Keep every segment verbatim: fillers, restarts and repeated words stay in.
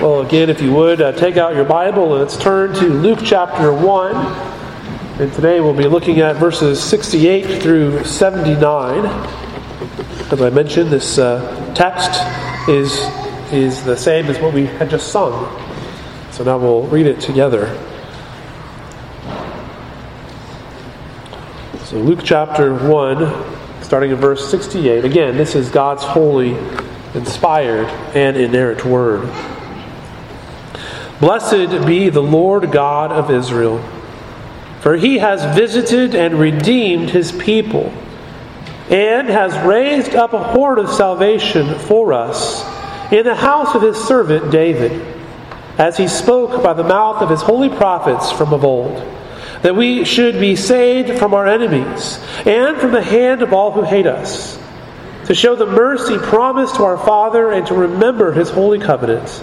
Well, again, if you would, uh, take out your Bible and let's turn to Luke chapter one. And today we'll be looking at verses sixty-eight through seventy-nine. As I mentioned, this uh, text is, is the same as what we had just sung. So now we'll read it together. So Luke chapter one, starting in verse sixty-eight. Again, this is God's holy, inspired, and inerrant word. Blessed be the Lord God of Israel, for he has visited and redeemed his people, and has raised up a horn of salvation for us in the house of his servant David, as he spoke by the mouth of his holy prophets from of old, that we should be saved from our enemies and from the hand of all who hate us, to show the mercy promised to our Father and to remember his holy covenant,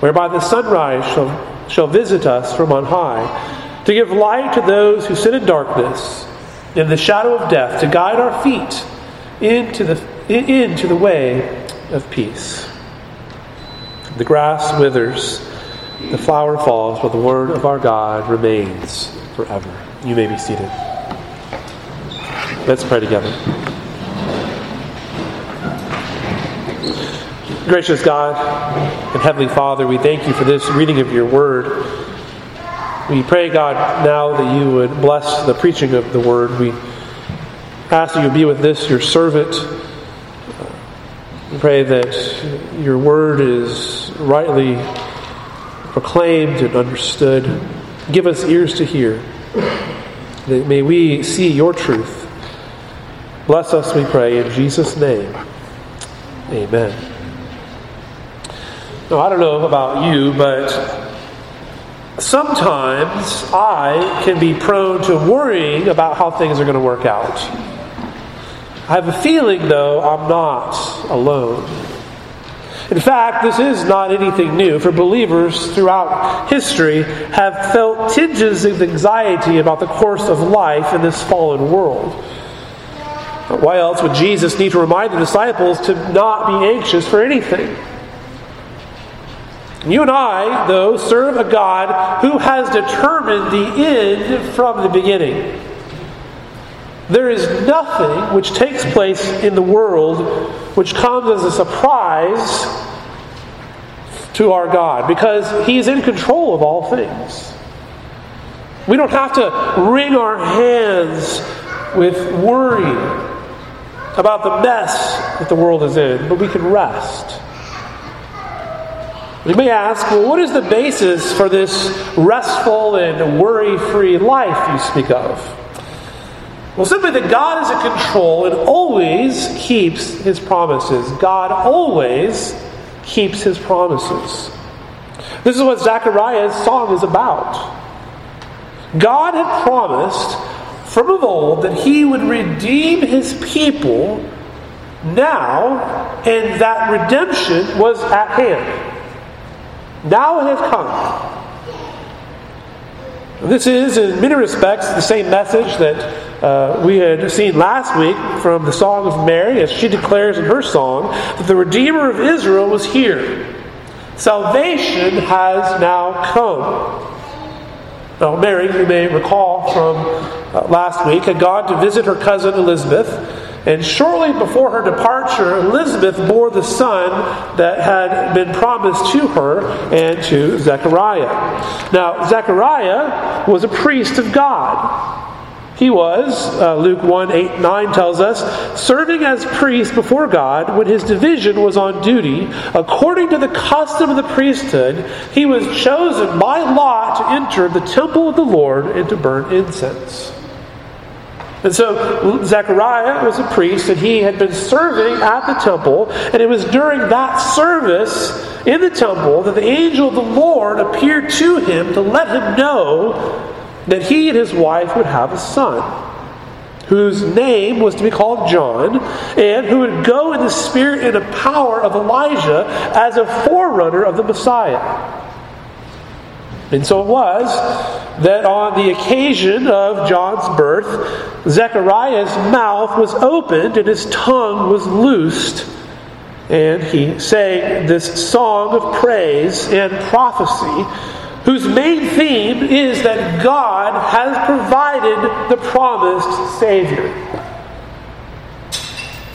whereby the sunrise shall, shall visit us from on high, to give light to those who sit in darkness, in the shadow of death, to guide our feet into the, into the way of peace. The grass withers, the flower falls, but the word of our God remains forever. You may be seated. Let's pray together. Gracious God and Heavenly Father, we thank you for this reading of your word. We pray, God, now that you would bless the preaching of the word. We ask that you be with this, your servant. We pray that your word is rightly proclaimed and understood. Give us ears to hear. That may we see your truth. Bless us, we pray, in Jesus' name. Amen. Now, I don't know about you, but sometimes I can be prone to worrying about how things are going to work out. I have a feeling, though, I'm not alone. In fact, this is not anything new, for believers throughout history have felt tinges of anxiety about the course of life in this fallen world. Why else would Jesus need to remind the disciples to not be anxious for anything? You and I, though, serve a God who has determined the end from the beginning. There is nothing which takes place in the world which comes as a surprise to our God, because he is in control of all things. We don't have to wring our hands with worry about the mess that the world is in, but we can rest. You may ask, well, what is the basis for this restful and worry-free life you speak of? Well, simply that God is in control and always keeps his promises. God always keeps his promises. This is what Zechariah's song is about. God had promised from of old that he would redeem his people now, and that redemption was at hand. Now it has come. This is, in many respects, the same message that uh, we had seen last week from the Song of Mary, as she declares in her song that the Redeemer of Israel was here. Salvation has now come. Now, Mary, you may recall from uh, last week, had gone to visit her cousin Elizabeth, and shortly before her departure, Elizabeth bore the son that had been promised to her and to Zechariah. Now, Zechariah was a priest of God. He was, uh, Luke one, eight, nine tells us, serving as priest before God when his division was on duty. According to the custom of the priesthood, he was chosen by lot to enter the temple of the Lord and to burn incense. And so Zechariah was a priest, and he had been serving at the temple, and it was during that service in the temple that the angel of the Lord appeared to him to let him know that he and his wife would have a son, whose name was to be called John, and who would go in the spirit and the power of Elijah as a forerunner of the Messiah. And so it was that on the occasion of John's birth, Zechariah's mouth was opened and his tongue was loosed, and he sang this song of praise and prophecy, whose main theme is that God has provided the promised Savior.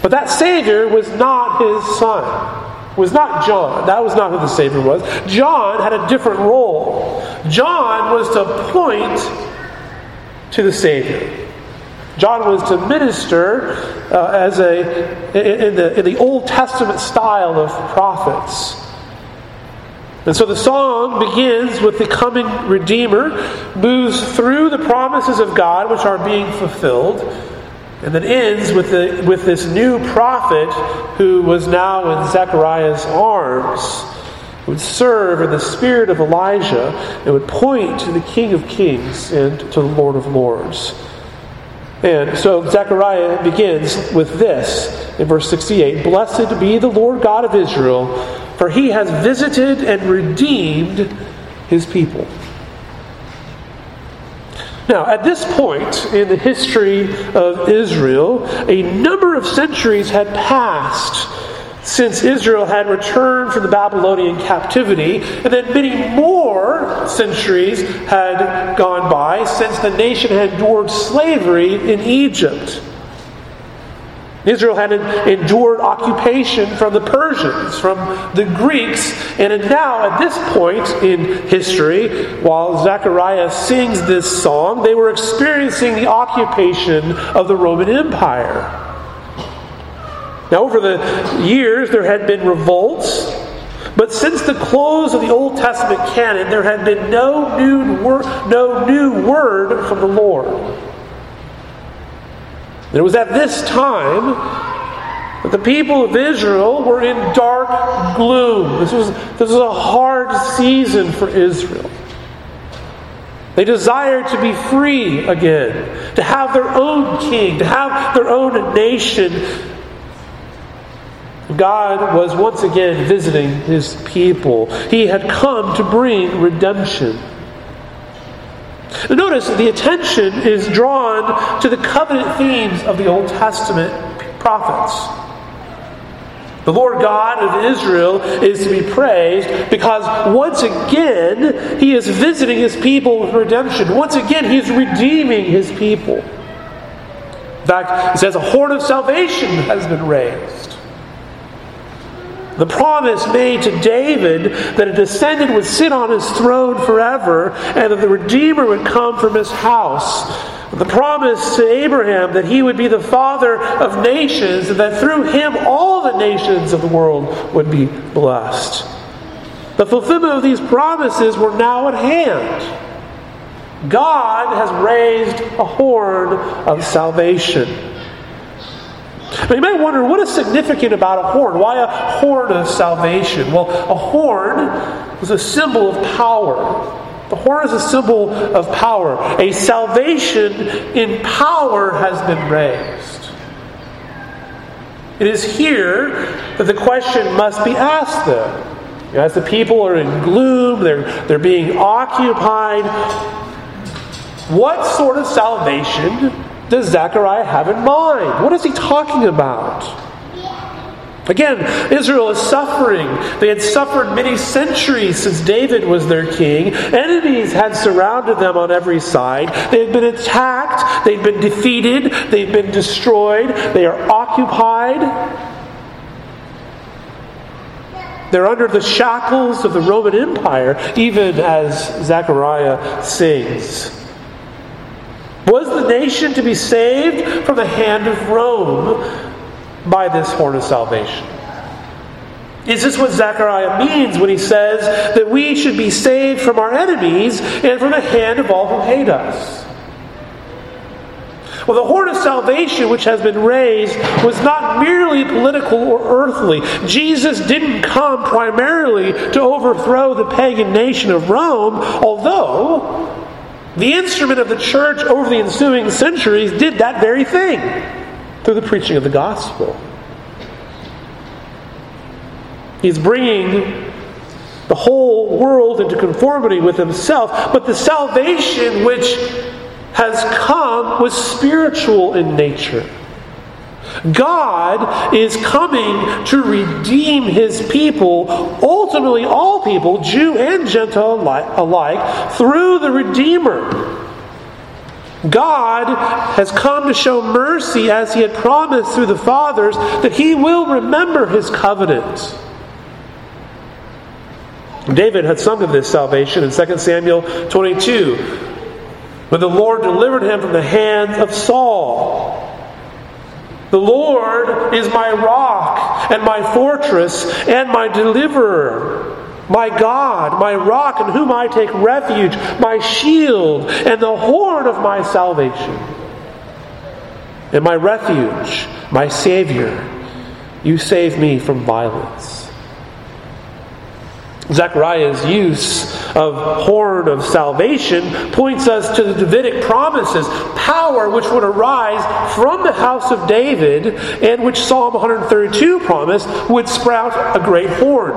But that Savior was not his son. It was not John. That was not who the Savior was. John had a different role. John was to point to the Savior. John was to minister uh, as a in the, in the Old Testament style of prophets. And so the song begins with the coming Redeemer, moves through the promises of God which are being fulfilled, and then ends with the, with this new prophet who was now in Zechariah's arms, who would serve in the spirit of Elijah and would point to the King of Kings and to the Lord of Lords. And so Zechariah begins with this in verse sixty-eight, "Blessed be the Lord God of Israel, for he has visited and redeemed his people." Now, at this point in the history of Israel, a number of centuries had passed since Israel had returned from the Babylonian captivity, and then many more centuries had gone by since the nation had endured slavery in Egypt. Israel had endured occupation from the Persians, from the Greeks, and now at this point in history, while Zechariah sings this song, they were experiencing the occupation of the Roman Empire. Now, over the years, there had been revolts, but since the close of the Old Testament canon, there had been no new wor- no new word from the Lord. And it was at this time that the people of Israel were in dark gloom. This was, this was a hard season for Israel. They desired to be free again, to have their own king, to have their own nation. God was once again visiting his people. He had come to bring redemption. Notice the attention is drawn to the covenant themes of the Old Testament prophets. The Lord God of Israel is to be praised because once again he is visiting his people with redemption. Once again he is redeeming his people. In fact, it says a horn of salvation has been raised. The promise made to David that a descendant would sit on his throne forever and that the Redeemer would come from his house. The promise to Abraham that he would be the father of nations and that through him all the nations of the world would be blessed. The fulfillment of these promises were now at hand. God has raised a horn of salvation. Now you might wonder, what is significant about a horn? Why a horn of salvation? Well, a horn was a symbol of power. The horn is a symbol of power. A salvation in power has been raised. It is here that the question must be asked, though. As the people are in gloom, they're, they're being occupied, what sort of salvation does Zechariah have in mind? What is he talking about? Again, Israel is suffering. They had suffered many centuries since David was their king. Enemies had surrounded them on every side. They had been attacked. They'd been defeated. They've been destroyed. They are occupied. They're under the shackles of the Roman Empire, even as Zechariah sings. Was the nation to be saved from the hand of Rome by this horn of salvation? Is this what Zechariah means when he says that we should be saved from our enemies and from the hand of all who hate us? Well, the horn of salvation which has been raised was not merely political or earthly. Jesus didn't come primarily to overthrow the pagan nation of Rome, although the instrument of the church over the ensuing centuries did that very thing through the preaching of the gospel. He's bringing the whole world into conformity with himself, but the salvation which has come was spiritual in nature. God is coming to redeem his people, ultimately all people, Jew and Gentile alike, through the Redeemer. God has come to show mercy as he had promised through the fathers that he will remember his covenant. David had sung of this salvation in Second Samuel twenty-two, when the Lord delivered him from the hands of Saul. The Lord is my rock and my fortress and my deliverer, my God, my rock in whom I take refuge, my shield and the horn of my salvation, and my refuge, my Savior. You save me from violence. Zechariah's use of horn of salvation points us to the Davidic promises, power which would arise from the house of David, and which Psalm one thirty-two promised would sprout a great horn.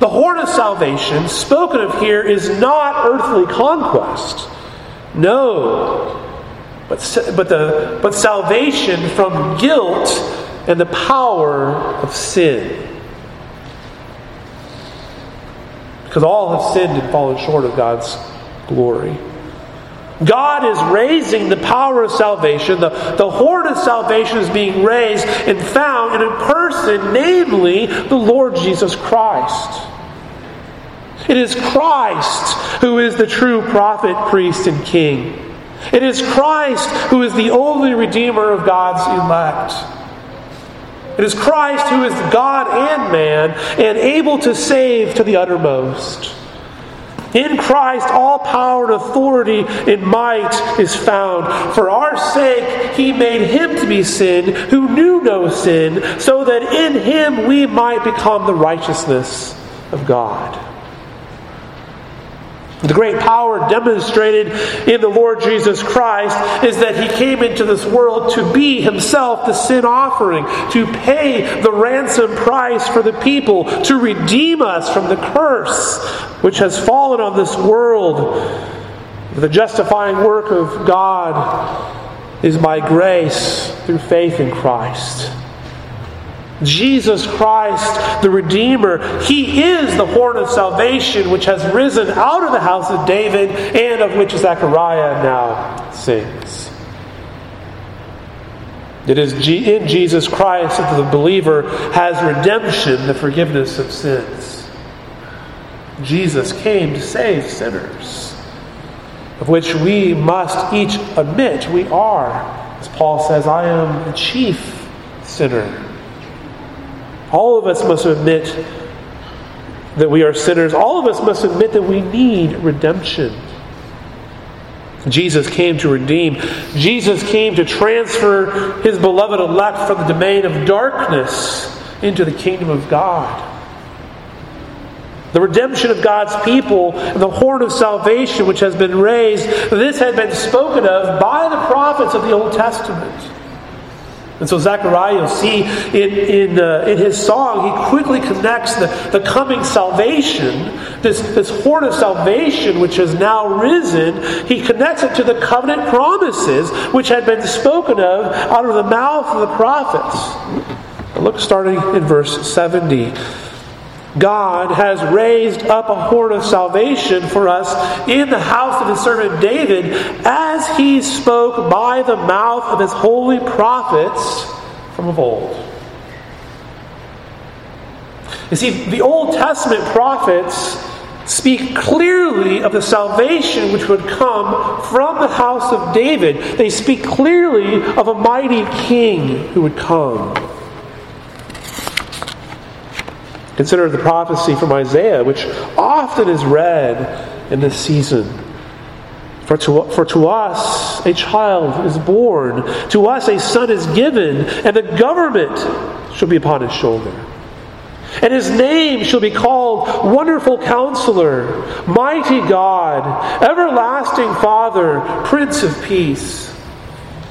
The horn of salvation spoken of here is not earthly conquest. No, but but the but salvation from guilt and the power of sin. Because all have sinned and fallen short of God's glory. God is raising the power of salvation. The, the horn of salvation is being raised and found in a person, namely the Lord Jesus Christ. It is Christ who is the true prophet, priest, and king. It is Christ who is the only Redeemer of God's elect. It is Christ who is God and man and able to save to the uttermost. In Christ, all power and authority and might is found. For our sake, he made him to be sin who knew no sin, so that in him we might become the righteousness of God. The great power demonstrated in the Lord Jesus Christ is that he came into this world to be himself the sin offering, to pay the ransom price for the people, to redeem us from the curse which has fallen on this world. The justifying work of God is by grace through faith in Christ. Jesus Christ, the Redeemer, he is the horn of salvation which has risen out of the house of David and of which Zechariah now sings. It is in Jesus Christ that the believer has redemption, the forgiveness of sins. Jesus came to save sinners, of which we must each admit we are. As Paul says, I am the chief sinner. All of us must admit that we are sinners. All of us must admit that we need redemption. Jesus came to redeem. Jesus came to transfer his beloved elect from the domain of darkness into the kingdom of God. The redemption of God's people and the horn of salvation which has been raised, this had been spoken of by the prophets of the Old Testament. And so Zechariah, you'll see in, in, uh, in his song, he quickly connects the, the coming salvation, this, this horn of salvation which has now risen, he connects it to the covenant promises which had been spoken of out of the mouth of the prophets. Now look, starting in verse seventy. God has raised up a horn of salvation for us in the house of his servant David, as he spoke by the mouth of his holy prophets from of old. You see, the Old Testament prophets speak clearly of the salvation which would come from the house of David. They speak clearly of a mighty king who would come. Consider the prophecy from Isaiah, which often is read in this season. For to, for to us a child is born, to us a son is given, and the government shall be upon his shoulder. And his name shall be called Wonderful Counselor, Mighty God, Everlasting Father, Prince of Peace.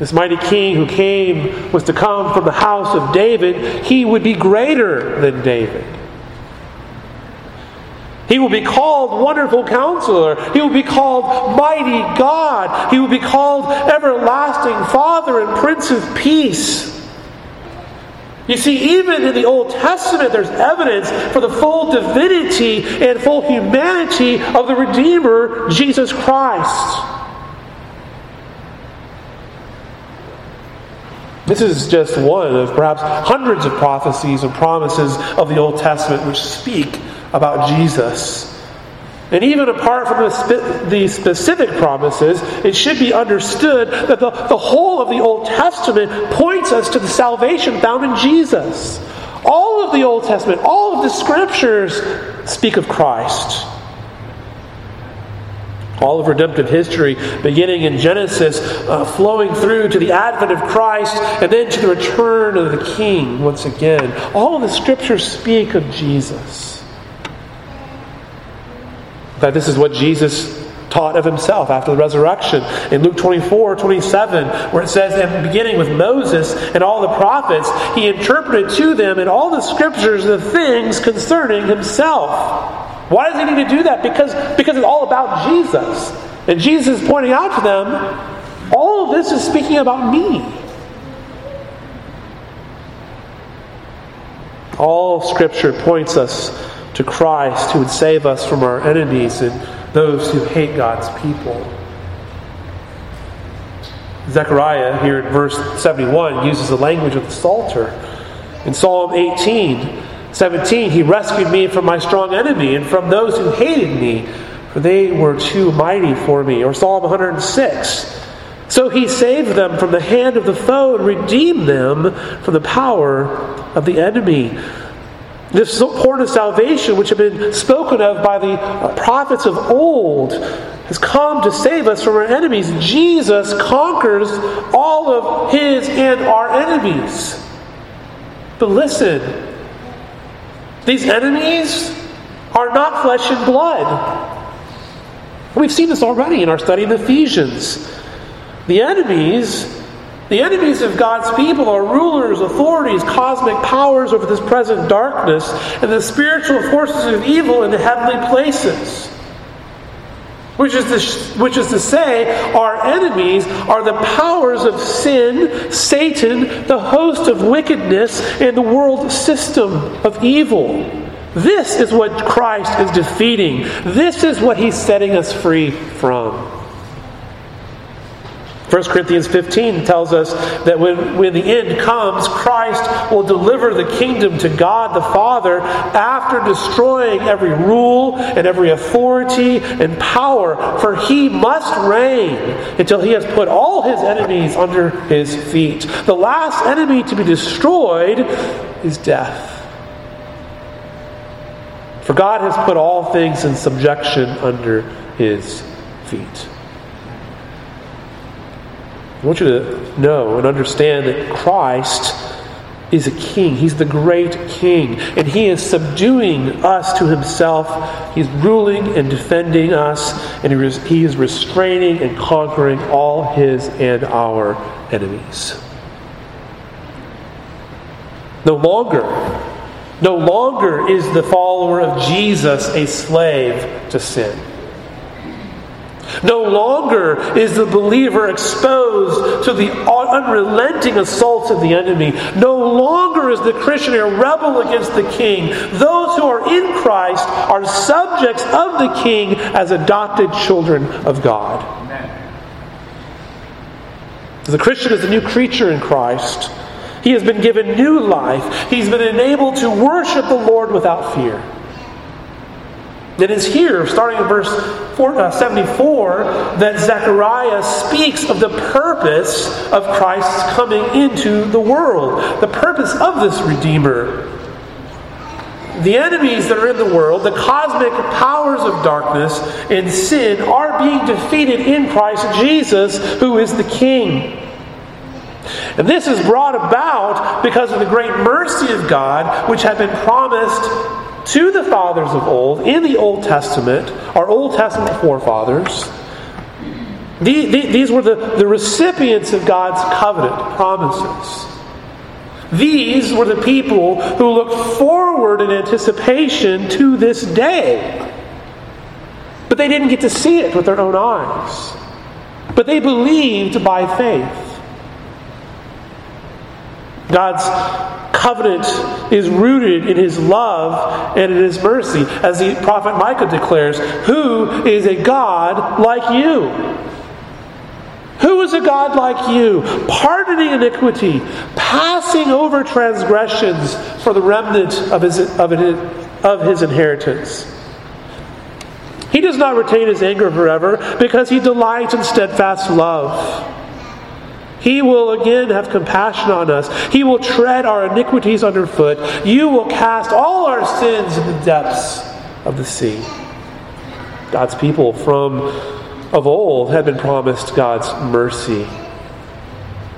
this mighty king who came, was to come from the house of David, he would be greater than David. He will be called Wonderful Counselor. He will be called Mighty God. He will be called Everlasting Father and Prince of Peace. You see, even in the Old Testament, there's evidence for the full divinity and full humanity of the Redeemer, Jesus Christ. This is just one of perhaps hundreds of prophecies and promises of the Old Testament which speak about Jesus. And even apart from the, spe- the specific promises, it should be understood that the, the whole of the Old Testament points us to the salvation found in Jesus. All of the Old Testament, all of the Scriptures speak of Christ. All of redemptive history, beginning in Genesis, uh, flowing through to the advent of Christ, and then to the return of the King once again. All of the Scriptures speak of Jesus. That this is what Jesus taught of himself after the resurrection. In Luke twenty-four twenty-seven, where it says, "And beginning with Moses and all the prophets, he interpreted to them in all the Scriptures the things concerning himself." Why does he need to do that? Because, because it's all about Jesus. And Jesus is pointing out to them, all of this is speaking about me. All Scripture points us to Christ, who would save us from our enemies and those who hate God's people. Zechariah, here in verse seventy-one, uses the language of the Psalter. In Psalm eighteen seventeen, he rescued me from my strong enemy and from those who hated me, for they were too mighty for me. Or Psalm one hundred six, so he saved them from the hand of the foe and redeemed them from the power of the enemy. This horn of salvation, which had been spoken of by the prophets of old, has come to save us from our enemies. Jesus conquers all of his and our enemies. But listen, these enemies are not flesh and blood. We've seen this already in our study in Ephesians. The enemies, the enemies of God's people are rulers, authorities, cosmic powers over this present darkness, and the spiritual forces of evil in the heavenly places. Which is, to, which is to say, our enemies are the powers of sin, Satan, the host of wickedness, and the world system of evil. This is what Christ is defeating. This is what he's setting us free from. First Corinthians fifteen tells us that when, when the end comes, Christ will deliver the kingdom to God the Father after destroying every rule and every authority and power, for he must reign until he has put all his enemies under his feet. The last enemy to be destroyed is death. For God has put all things in subjection under his feet. I want you to know and understand that Christ is a king. He's the great king. And he is subduing us to himself. He's ruling and defending us. And he is restraining and conquering all his and our enemies. No longer, no longer is the follower of Jesus a slave to sin. No longer is the believer exposed to the unrelenting assaults of the enemy. No longer is the Christian a rebel against the king. Those who are in Christ are subjects of the king as adopted children of God. Amen. The Christian is a new creature in Christ. He has been given new life. He's been enabled to worship the Lord without fear. It is here, starting in verse seventy-four, that Zechariah speaks of the purpose of Christ's coming into the world, the purpose of this Redeemer. The enemies that are in the world, the cosmic powers of darkness and sin, are being defeated in Christ Jesus, who is the King. And this is brought about because of the great mercy of God, which had been promised to the fathers of old, in the Old Testament, our Old Testament forefathers. These were the recipients of God's covenant promises. These were the people who looked forward in anticipation to this day. But they didn't get to see it with their own eyes. But they believed by faith. God's covenant is rooted in His love and in His mercy. As the prophet Micah declares, who is a God like you? Who is a God like you, pardoning iniquity, passing over transgressions for the remnant of his, of his, of his inheritance? He does not retain His anger forever, because He delights in steadfast love. He will again have compassion on us. He will tread our iniquities underfoot. You will cast all our sins in the depths of the sea. God's people from of old had been promised God's mercy.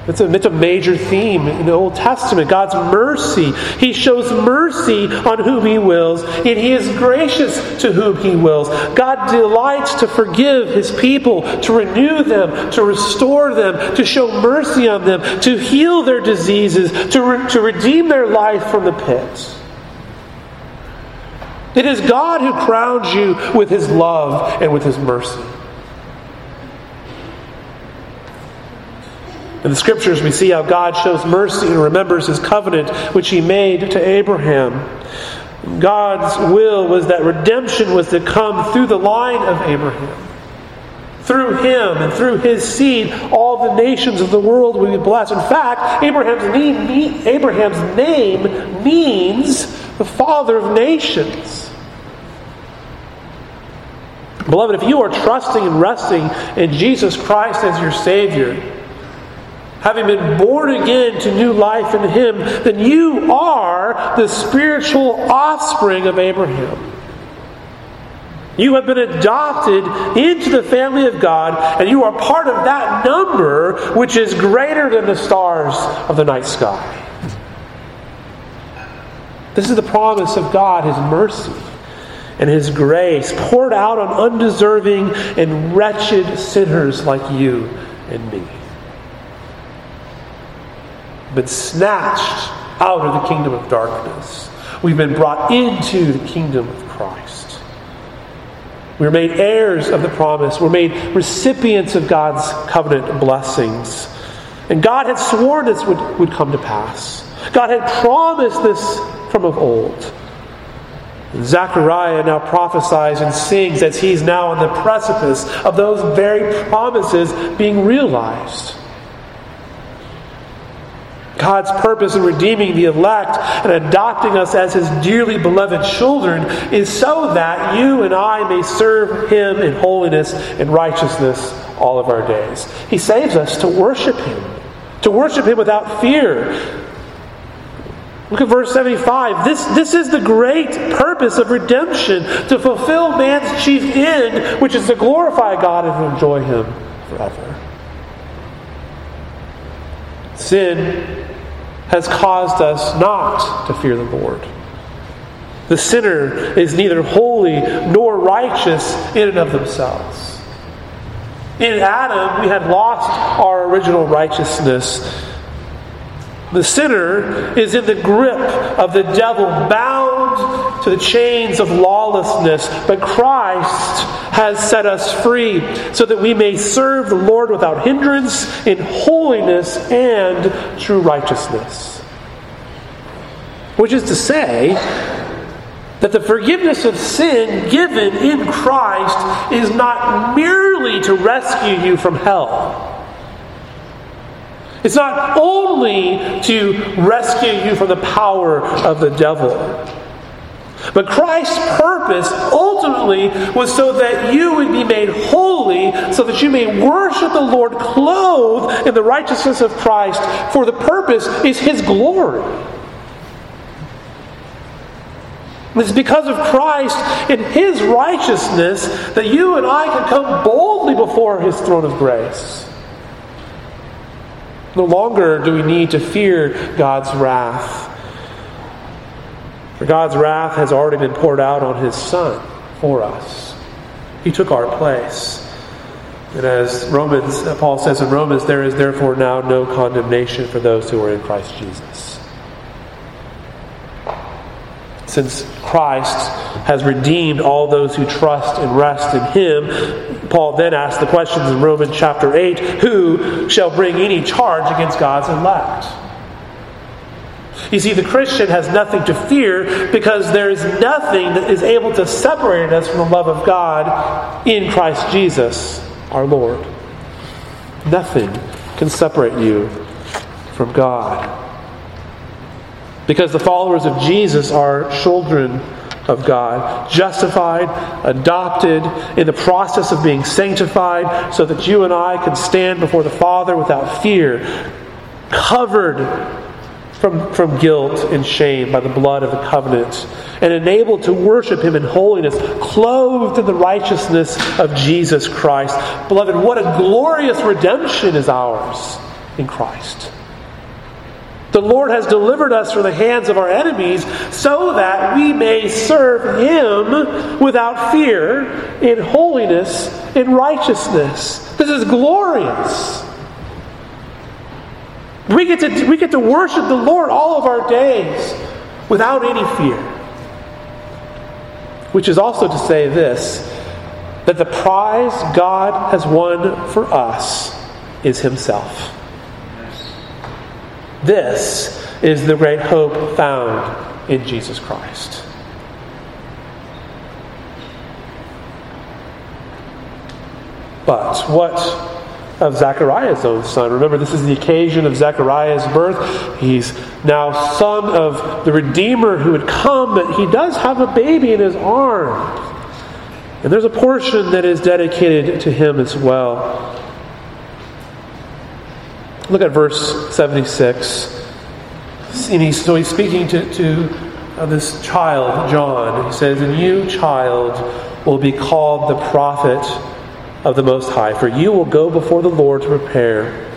It's a, it's a major theme in the Old Testament, God's mercy. He shows mercy on whom He wills, and He is gracious to whom He wills. God delights to forgive His people, to renew them, to restore them, to show mercy on them, to heal their diseases, to, re- to redeem their life from the pit. It is God who crowns you with His love and with His mercy. In the Scriptures, we see how God shows mercy and remembers His covenant, which He made to Abraham. God's will was that redemption was to come through the line of Abraham. Through him and through his seed, all the nations of the world will be blessed. In fact, Abraham's name, Abraham's name means the father of nations. Beloved, if you are trusting and resting in Jesus Christ as your Savior, having been born again to new life in Him, then you are the spiritual offspring of Abraham. You have been adopted into the family of God, and you are part of that number which is greater than the stars of the night sky. This is the promise of God, His mercy and His grace poured out on undeserving and wretched sinners like you and me. Been snatched out of the kingdom of darkness. We've been brought into the kingdom of Christ. We're made heirs of the promise. We're made recipients of God's covenant blessings. And God had sworn this would, would come to pass. God had promised this from of old. Zechariah now prophesies and sings as he's now on the precipice of those very promises being realized. God's purpose in redeeming the elect and adopting us as His dearly beloved children is so that you and I may serve Him in holiness and righteousness all of our days. He saves us to worship Him, to worship Him without fear. Look at verse seventy-five. This, this is the great purpose of redemption, to fulfill man's chief end, which is to glorify God and to enjoy Him forever. Sin has caused us not to fear the Lord. The sinner is neither holy nor righteous in and of themselves. In Adam, we had lost our original righteousness. The sinner is in the grip of the devil, bound to the chains of lawlessness. But Christ has set us free so that we may serve the Lord without hindrance in holiness and true righteousness. Which is to say that the forgiveness of sin given in Christ is not merely to rescue you from hell. It's not only to rescue you from the power of the devil. But Christ's purpose ultimately was so that you would be made holy, so that you may worship the Lord clothed in the righteousness of Christ, for the purpose is His glory. It's because of Christ and His righteousness that you and I can come boldly before His throne of grace. No longer do we need to fear God's wrath. For God's wrath has already been poured out on His Son for us. He took our place. And as Romans, Paul says in Romans, there is therefore now no condemnation for those who are in Christ Jesus. Since Christ has redeemed all those who trust and rest in Him, Paul then asks the questions in Romans chapter eight, who shall bring any charge against God's elect? You see, the Christian has nothing to fear because there is nothing that is able to separate us from the love of God in Christ Jesus, our Lord. Nothing can separate you from God. Because the followers of Jesus are children of God, justified, adopted, in the process of being sanctified, so that you and I can stand before the Father without fear, covered From, from guilt and shame by the blood of the covenant, and enabled to worship Him in holiness, clothed in the righteousness of Jesus Christ. Beloved, what a glorious redemption is ours in Christ. The Lord has delivered us from the hands of our enemies so that we may serve Him without fear, in holiness, in righteousness. This is glorious. We get to we get to worship the Lord all of our days without any fear. Which is also to say this, that the prize God has won for us is Himself. This is the great hope found in Jesus Christ. But what of Zechariah's own son? Remember, this is the occasion of Zechariah's birth. He's now son of the Redeemer who would come, but he does have a baby in his arm. And there's a portion that is dedicated to him as well. Look at verse seventy-six. And he's, so he's speaking to, to uh, this child, John. He says, "And you, child, will be called the prophet of the Most High, for you will go before the Lord to prepare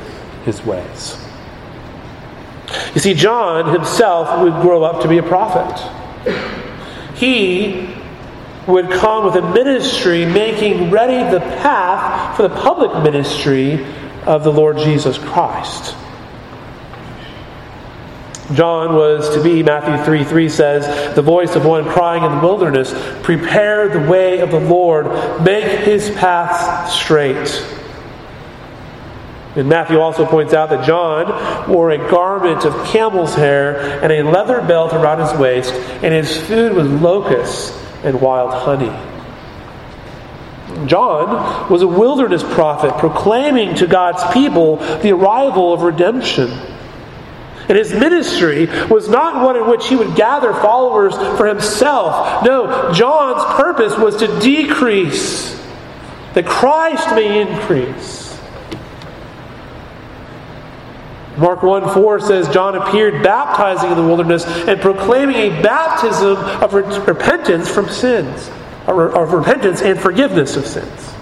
His ways." You see, John himself would grow up to be a prophet. He would come with a ministry making ready the path for the public ministry of the Lord Jesus Christ. John was to be, Matthew three three says, the voice of one crying in the wilderness, "Prepare the way of the Lord, make His paths straight." And Matthew also points out that John wore a garment of camel's hair and a leather belt around his waist, and his food was locusts and wild honey. John was a wilderness prophet proclaiming to God's people the arrival of redemption. And his ministry was not one in which he would gather followers for himself. No, John's purpose was to decrease, that Christ may increase. Mark one four says, John appeared baptizing in the wilderness and proclaiming a baptism of repentance from sins, or of repentance and forgiveness of sins.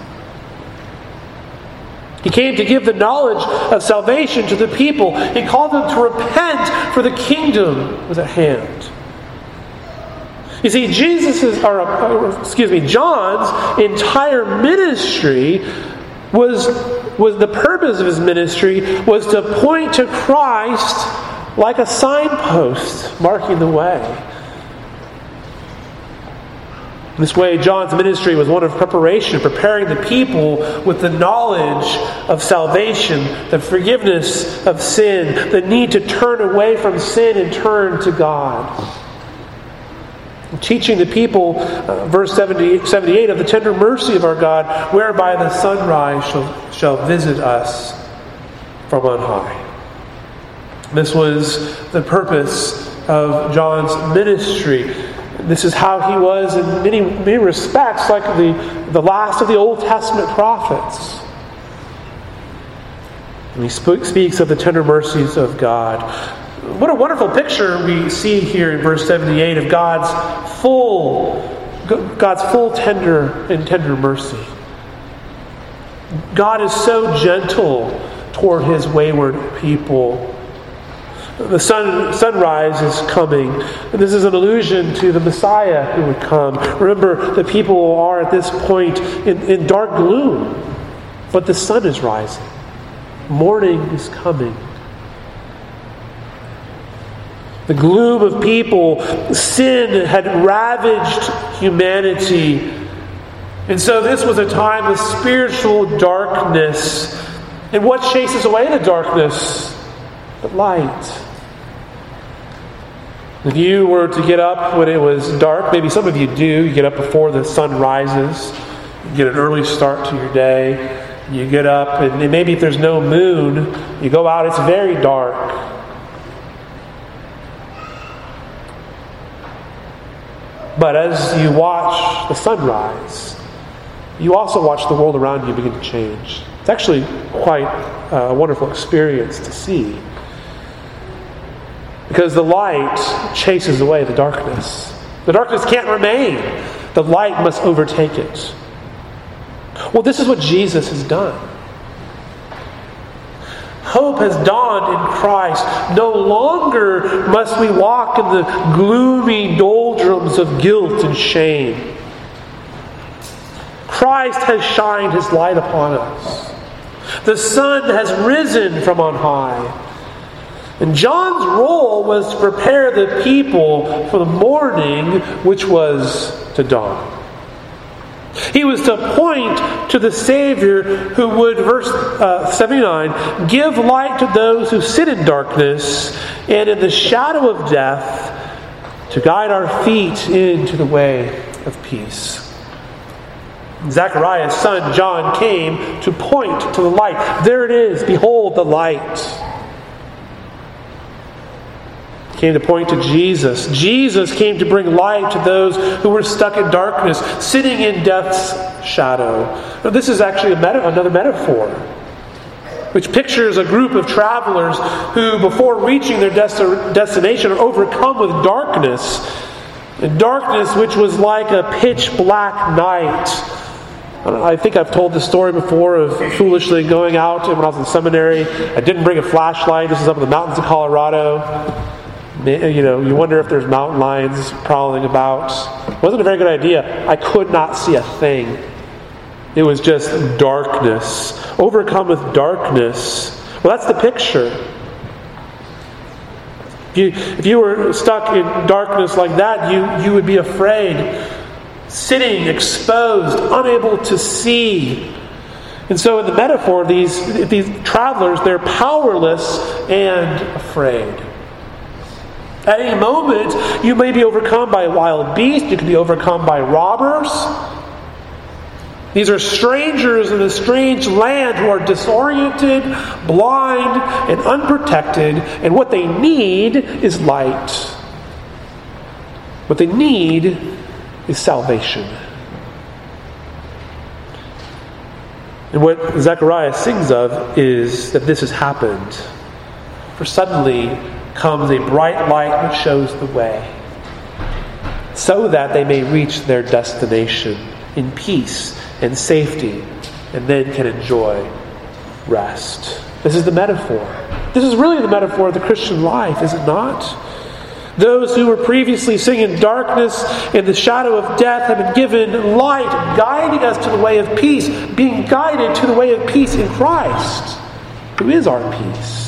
He came to give the knowledge of salvation to the people. He called them to repent, for the kingdom was at hand. You see, Jesus's, or, excuse me, John's entire ministry was, was the purpose of his ministry was to point to Christ like a signpost marking the way. In this way, John's ministry was one of preparation, preparing the people with the knowledge of salvation, the forgiveness of sin, the need to turn away from sin and turn to God. Teaching the people, uh, verse seventy-eight, of the tender mercy of our God, whereby the sunrise shall, shall visit us from on high. This was the purpose of John's ministry. This is how he was in many, many respects like the, the last of the Old Testament prophets. And he sp- speaks of the tender mercies of God. What a wonderful picture we see here in verse seventy-eight of God's full, God's full tender and tender mercy. God is so gentle toward His wayward people. The sun, sunrise is coming. This is an allusion to the Messiah who would come. Remember, the people are at this point in, in dark gloom, but the sun is rising. Morning is coming. The gloom of people, sin had ravaged humanity. And so this was a time of spiritual darkness. And what chases away the darkness? But light. If you were to get up when it was dark, maybe some of you do, you get up before the sun rises, you get an early start to your day, you get up, and maybe if there's no moon, you go out, it's very dark. But as you watch the sunrise, you also watch the world around you begin to change. It's actually quite a wonderful experience to see. Because the light chases away the darkness. The darkness can't remain. The light must overtake it. Well, this is what Jesus has done. Hope has dawned in Christ. No longer must we walk in the gloomy doldrums of guilt and shame. Christ has shined His light upon us. The sun has risen from on high. And John's role was to prepare the people for the morning, which was to dawn. He was to point to the Savior who would, verse uh, seventy-nine, give light to those who sit in darkness and in the shadow of death, to guide our feet into the way of peace. Zechariah's son John came to point to the light. There it is. Behold the light. Came to point to Jesus. Jesus came to bring light to those who were stuck in darkness, sitting in death's shadow. Now, this is actually a meta- another metaphor, which pictures a group of travelers who, before reaching their dest- destination, are overcome with darkness. And darkness which was like a pitch black night. I think I've told this story before of foolishly going out when I was in seminary. I didn't bring a flashlight. This is up in the mountains of Colorado. You know, you wonder if there's mountain lions prowling about. It wasn't a very good idea. I could not see a thing. It was just darkness. Overcome with darkness. Well, that's the picture. If you, if you were stuck in darkness like that, you, you would be afraid. Sitting, exposed, unable to see. And so in the metaphor, these, these travelers, they're powerless and afraid. At any moment, you may be overcome by a wild beast. You can be overcome by robbers. These are strangers in a strange land who are disoriented, blind, and unprotected. And what they need is light. What they need is salvation. And what Zechariah sings of is that this has happened. For suddenly comes a bright light which shows the way, so that they may reach their destination in peace and safety, and then can enjoy rest. This is the metaphor. This is really the metaphor of the Christian life, is it not? Those who were previously sitting in darkness and the shadow of death have been given light, guiding us to the way of peace, being guided to the way of peace in Christ, who is our peace.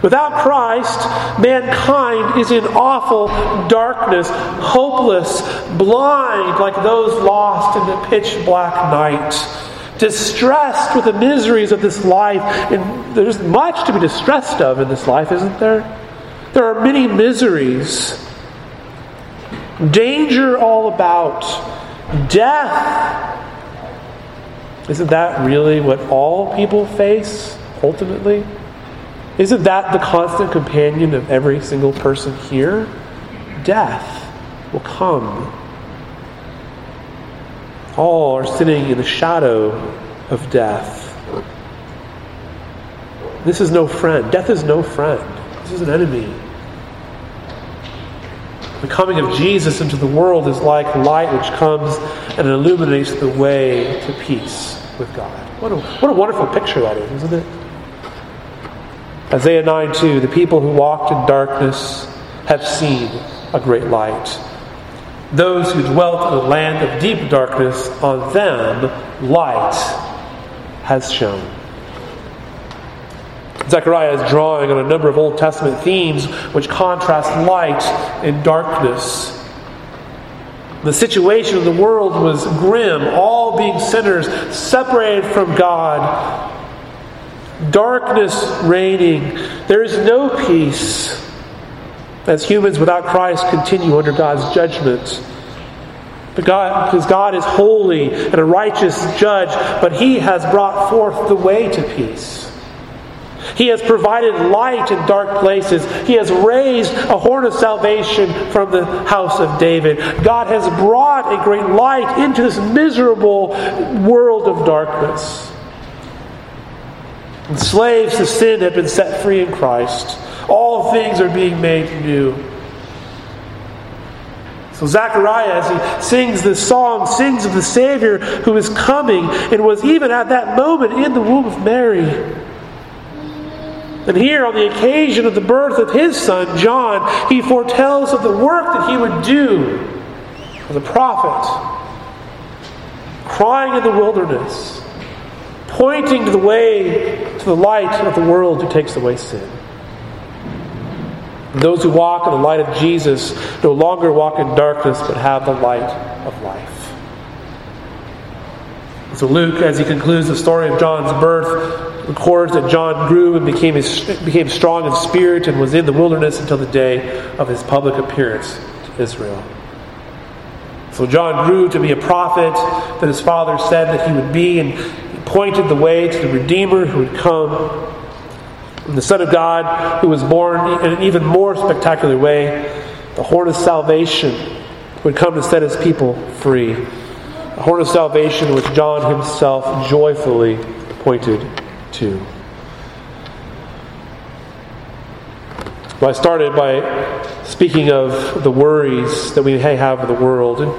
Without Christ, mankind is in awful darkness, hopeless, blind, like those lost in the pitch black night, distressed with the miseries of this life. And there's much to be distressed of in this life, isn't there? There are many miseries, danger all about, death. Isn't that really what all people face, ultimately? Isn't that the constant companion of every single person here? Death will come. All are sitting in the shadow of death. This is no friend. Death is no friend. This is an enemy. The coming of Jesus into the world is like light which comes and illuminates the way to peace with God. What a, what a wonderful picture that is, isn't it? Isaiah nine two, the people who walked in darkness have seen a great light. Those who dwelt in a land of deep darkness, on them light has shone. Zechariah is drawing on a number of Old Testament themes which contrast light and darkness. The situation of the world was grim, all being sinners, separated from God. Darkness reigning. There is no peace as humans without Christ continue under God's judgment. But God, because God is holy and a righteous judge, but He has brought forth the way to peace. He has provided light in dark places. He has raised a horn of salvation from the house of David. God has brought a great light into this miserable world of darkness. And slaves to sin have been set free in Christ. All things are being made new. So Zechariah, as he sings this song, sings of the Savior who is coming and was even at that moment in the womb of Mary. And here, on the occasion of the birth of his son, John, he foretells of the work that he would do as a prophet, crying in the wilderness, pointing to the way, to the light of the world who takes away sin. Those who walk in the light of Jesus no longer walk in darkness, but have the light of life. So Luke, as he concludes the story of John's birth, records that John grew and became, his, became strong in spirit and was in the wilderness until the day of his public appearance to Israel. So John grew to be a prophet that his father said that he would be, and pointed the way to the Redeemer who would come, and the Son of God who was born in an even more spectacular way. The horn of salvation would come to set his people free. The horn of salvation which John himself joyfully pointed to. Well, I started by speaking of the worries that we may have of the world. And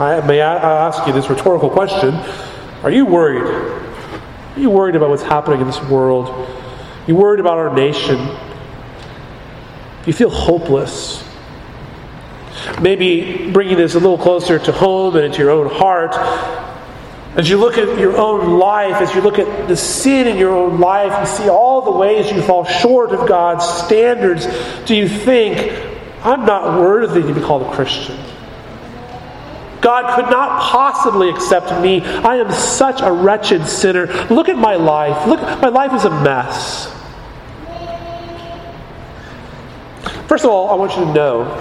I may I ask you this rhetorical question. Are you worried? Are you worried about what's happening in this world? Are you worried about our nation? Do you feel hopeless? Maybe bringing this a little closer to home and into your own heart, as you look at your own life, as you look at the sin in your own life, you see all the ways you fall short of God's standards, do you think, I'm not worthy to be called a Christian? God could not possibly accept me. I am such a wretched sinner. Look at my life. Look, my life is a mess. First of all, I want you to know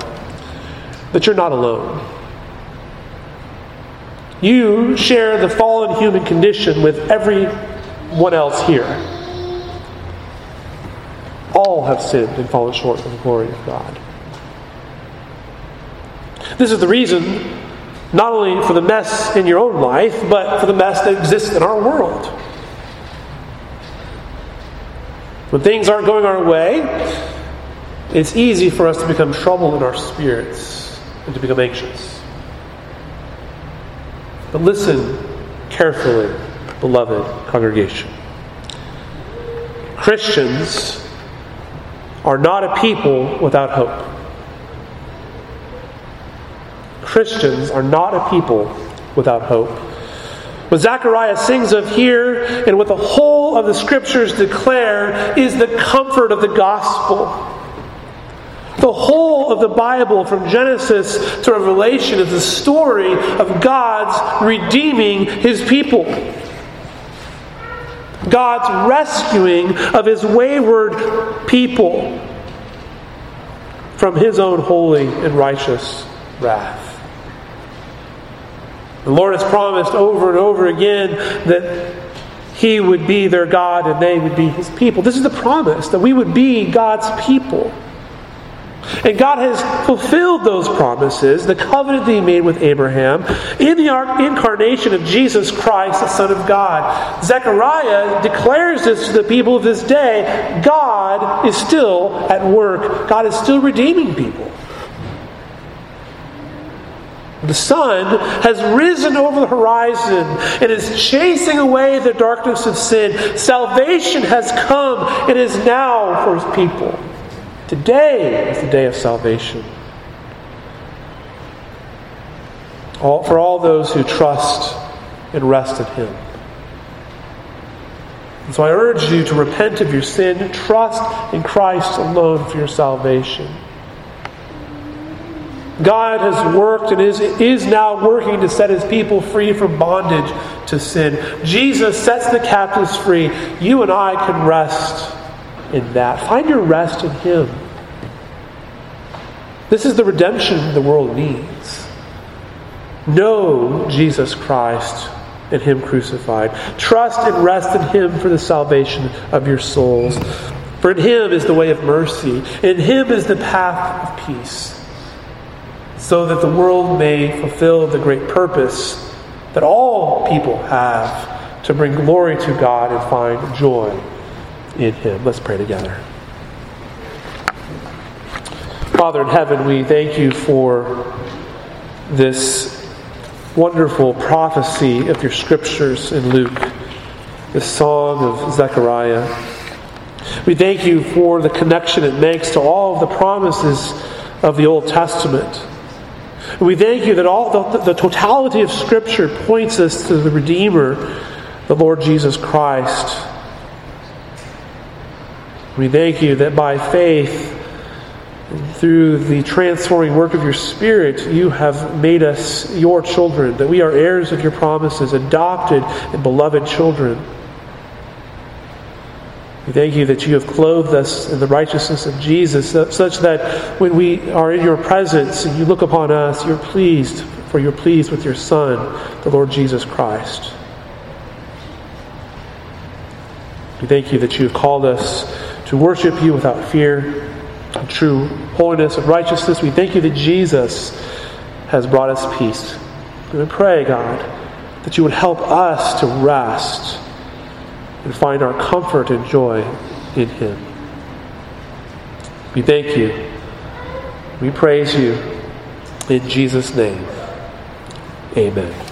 that you're not alone. You share the fallen human condition with everyone else here. All have sinned and fallen short of the glory of God. This is the reason, not only for the mess in your own life, but for the mess that exists in our world. When things aren't going our way, it's easy for us to become troubled in our spirits and to become anxious. But listen carefully, beloved congregation. Christians are not a people without hope. Christians are not a people without hope. What Zechariah sings of here, and what the whole of the Scriptures declare, is the comfort of the gospel. The whole of the Bible, from Genesis to Revelation, is the story of God's redeeming His people. God's rescuing of His wayward people from His own holy and righteous wrath. The Lord has promised over and over again that He would be their God and they would be His people. This is the promise that we would be God's people. And God has fulfilled those promises, the covenant that He made with Abraham, in the incarnation of Jesus Christ, the Son of God. Zechariah declares this to the people of this day. God is still at work. God is still redeeming people. The sun has risen over the horizon and is chasing away the darkness of sin. Salvation has come. It is now for His people. Today is the day of salvation. All, for all those who trust and rest in Him. And so I urge you to repent of your sin. Trust in Christ alone for your salvation. God has worked and is, is now working to set His people free from bondage to sin. Jesus sets the captives free. You and I can rest in that. Find your rest in Him. This is the redemption the world needs. Know Jesus Christ and Him crucified. Trust and rest in Him for the salvation of your souls. For in Him is the way of mercy. In Him is the path of peace. So that the world may fulfill the great purpose that all people have to bring glory to God and find joy in Him. Let's pray together. Father in heaven, we thank You for this wonderful prophecy of Your scriptures in Luke, the song of Zechariah. We thank You for the connection it makes to all of the promises of the Old Testament. We thank You that all the, the totality of Scripture points us to the Redeemer, the Lord Jesus Christ. We thank You that by faith, through the transforming work of Your Spirit, You have made us Your children, that we are heirs of Your promises, adopted and beloved children. We thank You that You have clothed us in the righteousness of Jesus, such that when we are in Your presence and You look upon us, You're pleased, for You're pleased with Your Son, the Lord Jesus Christ. We thank You that You have called us to worship You without fear, in true holiness and righteousness. We thank You that Jesus has brought us peace. And we pray, God, that You would help us to rest and find our comfort and joy in Him. We thank You. We praise You. In Jesus' name, amen.